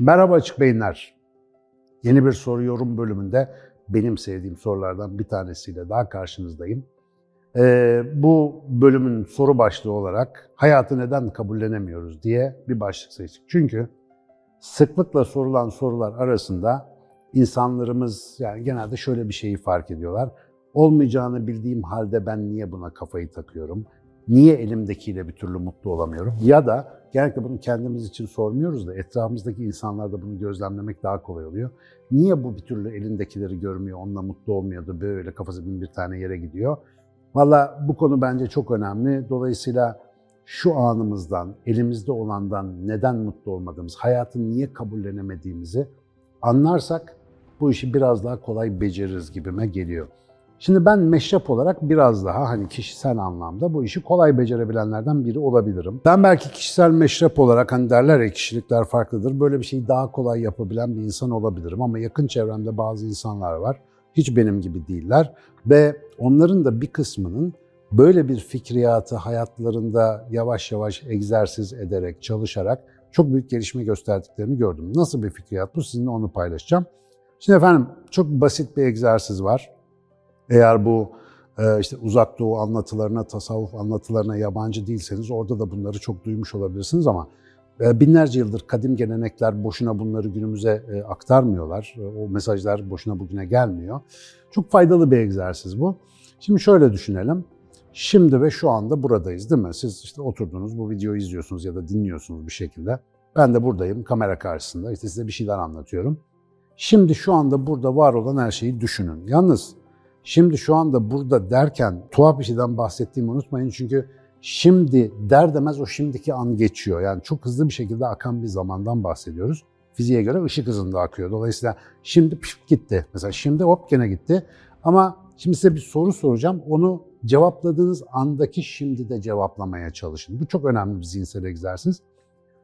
Merhaba Açıkbeyinler. Yeni bir soru yorum bölümünde benim sevdiğim sorulardan bir tanesiyle daha karşınızdayım. Bu bölümün soru başlığı olarak hayatı neden kabullenemiyoruz diye bir başlık seçtik. Çünkü sıklıkla sorulan sorular arasında insanlarımız yani genelde şöyle bir şeyi fark ediyorlar. Olmayacağını bildiğim halde ben niye buna kafayı takıyorum? Niye elimdekiyle bir türlü mutlu olamıyorum? Ya da genellikle bunu kendimiz için sormuyoruz da etrafımızdaki insanlarda bunu gözlemlemek daha kolay oluyor. Niye bu bir türlü elindekileri görmüyor, onunla mutlu olmuyor da böyle kafası bin bir tane yere gidiyor? Valla bu konu bence çok önemli. Dolayısıyla şu anımızdan, elimizde olandan neden mutlu olmadığımız, hayatı niye kabullenemediğimizi anlarsak bu işi biraz daha kolay beceririz gibime geliyor. Şimdi ben meşrep olarak biraz daha hani kişisel anlamda bu işi kolay becerebilenlerden biri olabilirim. Ben belki kişisel meşrep olarak hani derler ya kişilikler farklıdır. Böyle bir şeyi daha kolay yapabilen bir insan olabilirim ama yakın çevremde bazı insanlar var. Hiç benim gibi değiller ve onların da bir kısmının böyle bir fikriyatı hayatlarında yavaş yavaş egzersiz ederek, çalışarak çok büyük gelişme gösterdiklerini gördüm. Nasıl bir fikriyat bu? Sizinle onu paylaşacağım. Şimdi efendim çok basit bir egzersiz var. Eğer bu işte Uzak Doğu anlatılarına, tasavvuf anlatılarına yabancı değilseniz orada da bunları çok duymuş olabilirsiniz ama binlerce yıldır kadim gelenekler boşuna bunları günümüze aktarmıyorlar. O mesajlar boşuna bugüne gelmiyor. Çok faydalı bir egzersiz bu. Şimdi şöyle düşünelim. Şimdi ve şu anda buradayız değil mi? Siz işte oturdunuz, bu videoyu izliyorsunuz ya da dinliyorsunuz bir şekilde. Ben de buradayım kamera karşısında. İşte size bir şeyler anlatıyorum. Şimdi şu anda burada var olan her şeyi düşünün. Yalnız şimdi şu anda burada derken tuhaf bir şeyden bahsettiğimi unutmayın çünkü şimdi der demez o şimdiki an geçiyor. Yani çok hızlı bir şekilde akan bir zamandan bahsediyoruz. Fiziğe göre ışık hızında akıyor. Dolayısıyla şimdi pişt gitti. Mesela şimdi hop gene gitti. Ama şimdi size bir soru soracağım. Onu cevapladığınız andaki şimdi de cevaplamaya çalışın. Bu çok önemli bir zihinsel egzersiz.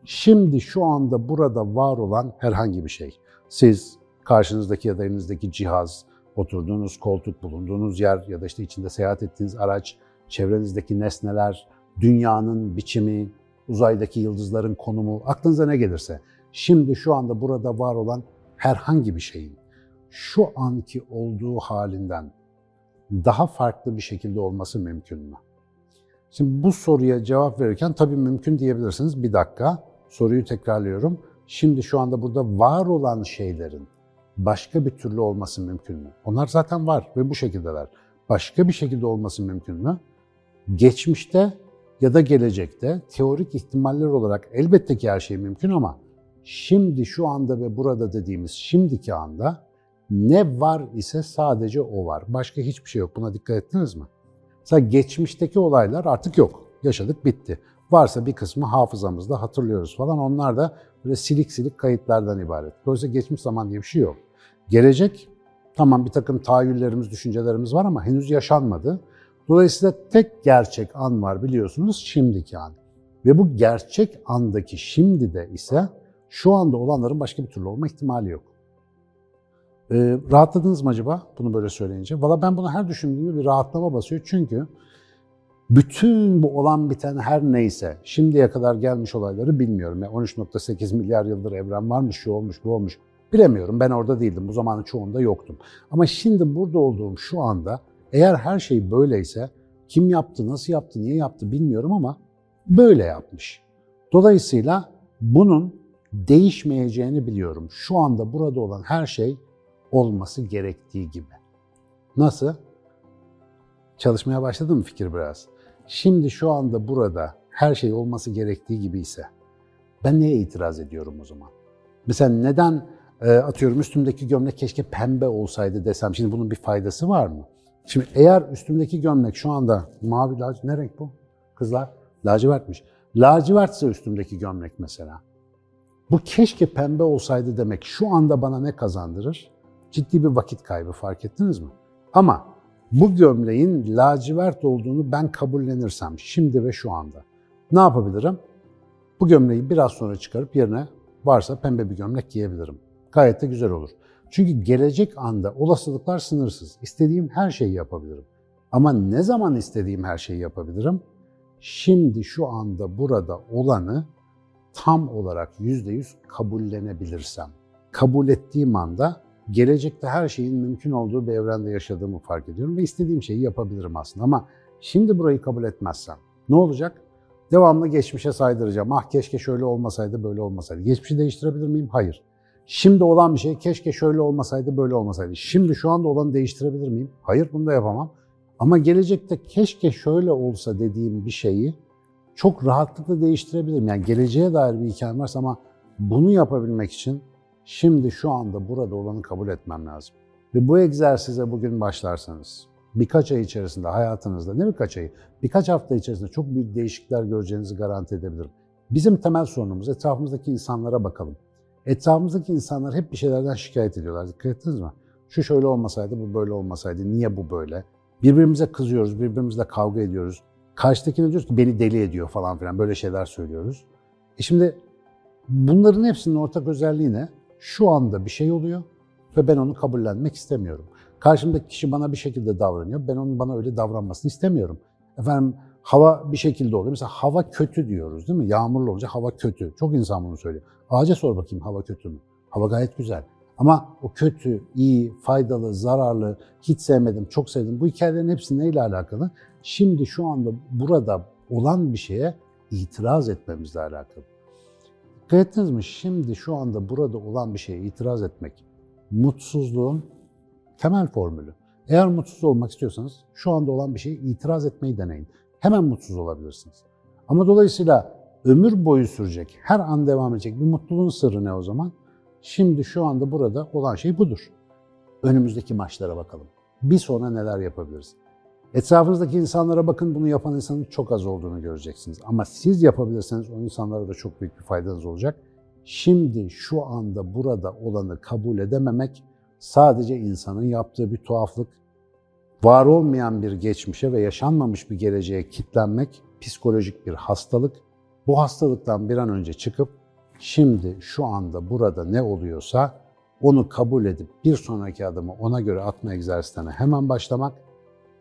Şimdi şu anda burada var olan herhangi bir şey. Siz, karşınızdaki ya da elinizdeki cihaz, oturduğunuz koltuk, bulunduğunuz yer ya da işte içinde seyahat ettiğiniz araç, çevrenizdeki nesneler, dünyanın biçimi, uzaydaki yıldızların konumu, aklınıza ne gelirse. Şimdi şu anda burada var olan herhangi bir şeyin şu anki olduğu halinden daha farklı bir şekilde olması mümkün mü? Şimdi bu soruya cevap verirken tabii mümkün diyebilirsiniz. Bir dakika, soruyu tekrarlıyorum. Şimdi şu anda burada var olan şeylerin başka bir türlü olması mümkün mü? Onlar zaten var ve bu şekildeler. Başka bir şekilde olması mümkün mü? Geçmişte ya da gelecekte teorik ihtimaller olarak elbette ki her şey mümkün ama şimdi şu anda ve burada dediğimiz şimdiki anda ne var ise sadece o var. Başka hiçbir şey yok. Buna dikkat ettiniz mi? Mesela geçmişteki olaylar artık yok. Yaşadık, bitti. Varsa bir kısmı hafızamızda hatırlıyoruz falan. Onlar da böyle silik silik kayıtlardan ibaret. Dolayısıyla geçmiş zaman diye bir şey yok. Gelecek, tamam bir takım tahayyüllerimiz, düşüncelerimiz var ama henüz yaşanmadı. Dolayısıyla tek gerçek an var biliyorsunuz, şimdiki an. Ve bu gerçek andaki şimdi de ise şu anda olanların başka bir türlü olma ihtimali yok. Rahatladınız mı acaba bunu böyle söyleyince? Valla ben bunu her düşündüğümde bir rahatlama basıyor çünkü bütün bu olan biten her neyse, şimdiye kadar gelmiş olayları bilmiyorum. Yani 13.8 milyar yıldır evren varmış, şu olmuş, bu olmuş. Bilemiyorum, ben orada değildim. Bu zamanın çoğunda yoktum. Ama şimdi burada olduğum şu anda eğer her şey böyleyse kim yaptı, nasıl yaptı, niye yaptı bilmiyorum ama böyle yapmış. Dolayısıyla bunun değişmeyeceğini biliyorum. Şu anda burada olan her şey olması gerektiği gibi. Nasıl? Çalışmaya başladı mı fikir biraz? Şimdi şu anda burada her şey olması gerektiği gibi ise ben neye itiraz ediyorum o zaman? Mesela neden atıyorum üstümdeki gömlek keşke pembe olsaydı desem şimdi bunun bir faydası var mı? Şimdi eğer üstümdeki gömlek şu anda mavi, lacivert, ne renk bu? Kızlar lacivertmiş. Lacivertse üstümdeki gömlek mesela. Bu keşke pembe olsaydı demek şu anda bana ne kazandırır? Ciddi bir vakit kaybı, fark ettiniz mi? Ama bu gömleğin lacivert olduğunu ben kabullenirsem şimdi ve şu anda ne yapabilirim? Bu gömleği biraz sonra çıkarıp yerine varsa pembe bir gömlek giyebilirim. Gayet de güzel olur. Çünkü gelecek anda olasılıklar sınırsız. İstediğim her şeyi yapabilirim. Ama ne zaman istediğim her şeyi yapabilirim? Şimdi şu anda burada olanı tam olarak %100 kabullenebilirsem, kabul ettiğim anda gelecekte her şeyin mümkün olduğu bir evrende yaşadığımı fark ediyorum ve istediğim şeyi yapabilirim aslında. Ama şimdi burayı kabul etmezsem ne olacak? Devamlı geçmişe saydıracağım. Ah keşke şöyle olmasaydı, böyle olmasaydı. Geçmişi değiştirebilir miyim? Hayır. Şimdi olan bir şey keşke şöyle olmasaydı, böyle olmasaydı. Şimdi şu anda olanı değiştirebilir miyim? Hayır, bunu da yapamam. Ama gelecekte keşke şöyle olsa dediğim bir şeyi çok rahatlıkla değiştirebilirim. Yani geleceğe dair bir hikayem varsa ama bunu yapabilmek için şimdi şu anda burada olanı kabul etmem lazım. Ve bu egzersize bugün başlarsanız birkaç ay içerisinde hayatınızda, ne birkaç ayı, birkaç hafta içerisinde çok büyük değişiklikler göreceğinizi garanti edebilirim. Bizim temel sorunumuz etrafımızdaki insanlara bakalım. Etrafımızdaki insanlar hep bir şeylerden şikayet ediyorlar. Dikkat ettiniz mi? Şu şöyle olmasaydı, bu böyle olmasaydı, niye bu böyle? Birbirimize kızıyoruz, birbirimizle kavga ediyoruz. Karşıdakine diyoruz ki beni deli ediyor falan filan, böyle şeyler söylüyoruz. Şimdi bunların hepsinin ortak özelliği ne? Şu anda bir şey oluyor ve ben onu kabullenmek istemiyorum. Karşımdaki kişi bana bir şekilde davranıyor, ben onun bana öyle davranmasını istemiyorum. Efendim hava bir şekilde oluyor. Mesela hava kötü diyoruz değil mi? Yağmurlu olunca hava kötü. Çok insan bunu söylüyor. Ağaca sor bakayım hava kötü mü? Hava gayet güzel. Ama o kötü, iyi, faydalı, zararlı, hiç sevmedim, çok sevdim. Bu hikayelerin hepsi neyle alakalı? Şimdi şu anda burada olan bir şeye itiraz etmemizle alakalı. Dikkat ettiniz mi? Şimdi şu anda burada olan bir şeye itiraz etmek mutsuzluğun temel formülü. Eğer mutsuz olmak istiyorsanız şu anda olan bir şeye itiraz etmeyi deneyin. Hemen mutsuz olabilirsiniz. Ama dolayısıyla ömür boyu sürecek, her an devam edecek bir mutluluğun sırrı ne o zaman? Şimdi şu anda burada olan şey budur. Önümüzdeki maçlara bakalım. Bir sonra neler yapabiliriz? Etrafınızdaki insanlara bakın, bunu yapan insanın çok az olduğunu göreceksiniz. Ama siz yapabilirseniz o insanlara da çok büyük bir faydanız olacak. Şimdi şu anda burada olanı kabul edememek sadece insanın yaptığı bir tuhaflık. Var olmayan bir geçmişe ve yaşanmamış bir geleceğe kilitlenmek psikolojik bir hastalık. Bu hastalıktan bir an önce çıkıp şimdi şu anda burada ne oluyorsa onu kabul edip bir sonraki adımı ona göre atma egzersizine hemen başlamak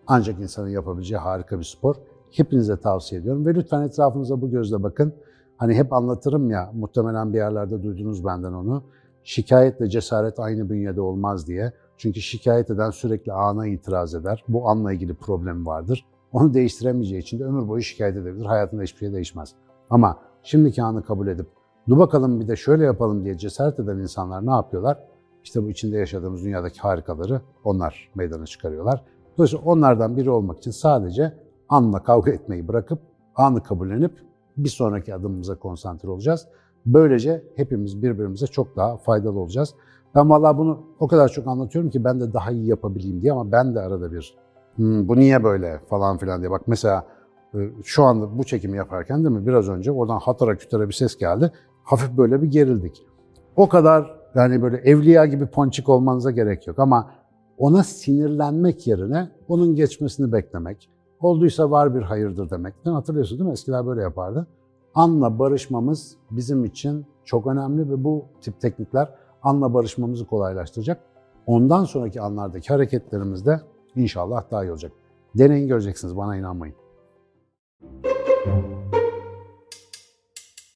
ancak insanın yapabileceği harika bir spor. Hepinize tavsiye ediyorum ve lütfen etrafınıza bu gözle bakın. Hani hep anlatırım ya, muhtemelen bir yerlerde duydunuz benden onu. Şikayetle cesaret aynı bünyede olmaz diye. Çünkü şikayet eden sürekli ana itiraz eder. Bu anla ilgili problemi vardır. Onu değiştiremeyeceği için de ömür boyu şikayet edebilir. Hayatında hiçbir şey değişmez. Ama şimdiki anı kabul edip dur bakalım bir de şöyle yapalım diye cesaret eden insanlar ne yapıyorlar? İşte bu içinde yaşadığımız dünyadaki harikaları onlar meydana çıkarıyorlar. Dolayısıyla onlardan biri olmak için sadece anla kavga etmeyi bırakıp anı kabullenip bir sonraki adımımıza konsantre olacağız. Böylece hepimiz birbirimize çok daha faydalı olacağız. Ben vallahi bunu o kadar çok anlatıyorum ki ben de daha iyi yapabileyim diye, ama ben de arada bir bu niye böyle falan filan diye. Bak mesela şu anda bu çekimi yaparken değil mi, biraz önce oradan hatara kütere bir ses geldi. Hafif böyle bir gerildik. O kadar yani böyle evliya gibi ponçik olmanıza gerek yok ama ona sinirlenmek yerine onun geçmesini beklemek, olduysa var bir hayırdır demek. Hatırlıyorsun değil mi? Eskiler böyle yapardı. Anla barışmamız bizim için çok önemli ve bu tip teknikler anla barışmamızı kolaylaştıracak. Ondan sonraki anlardaki hareketlerimiz de inşallah daha iyi olacak. Deneyin, göreceksiniz, bana inanmayın.